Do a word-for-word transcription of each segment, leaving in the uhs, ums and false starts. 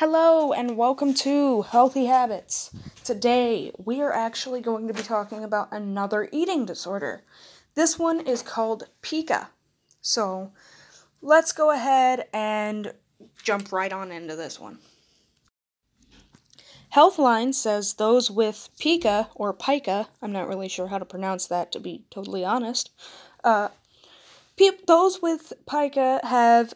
Hello and welcome to Healthy Habits. Today we are actually going to be talking about another eating disorder. This one is called Pica. So let's go ahead and jump right on into this one. Healthline says those with Pica or Pica, I'm not really sure how to pronounce that to be totally honest, uh, pe- those with Pica have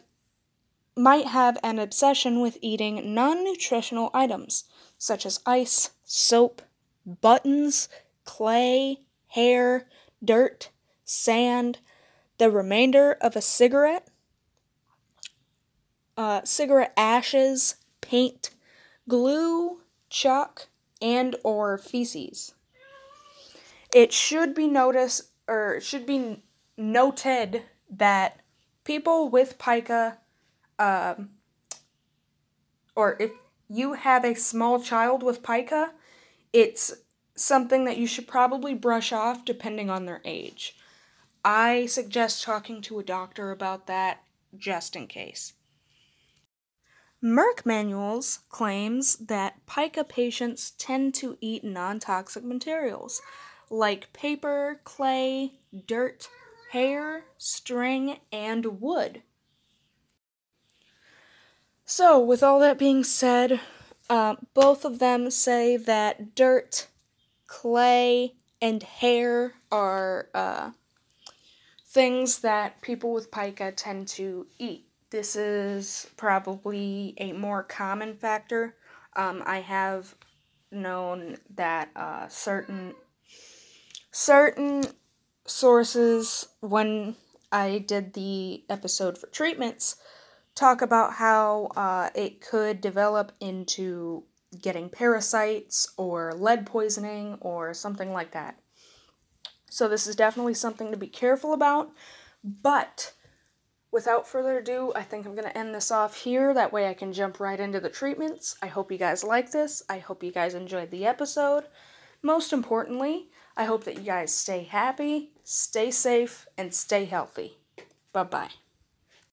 might have an obsession with eating non-nutritional items, such as ice, soap, buttons, clay, hair, dirt, sand, the remainder of a cigarette, uh, cigarette ashes, paint, glue, chalk, and or feces. It should be noticed, or it should be noted that people with pica Um, or if you have a small child with pica, it's something that you should probably brush off depending on their age. I suggest talking to a doctor about that just in case. Merck Manuals claims that pica patients tend to eat non-toxic materials like paper, clay, dirt, hair, string, and wood. So, with all that being said, uh, both of them say that dirt, clay, and hair are uh, things that people with pica tend to eat. This is probably a more common factor. Um, I have known that uh, certain certain sources, when I did the episode for treatments, talk about how uh, it could develop into getting parasites or lead poisoning or something like that. So this is definitely something to be careful about. But without further ado, I think I'm going to end this off here. That way I can jump right into the treatments. I hope you guys like this. I hope you guys enjoyed the episode. Most importantly, I hope that you guys stay happy, stay safe, and stay healthy. Bye-bye.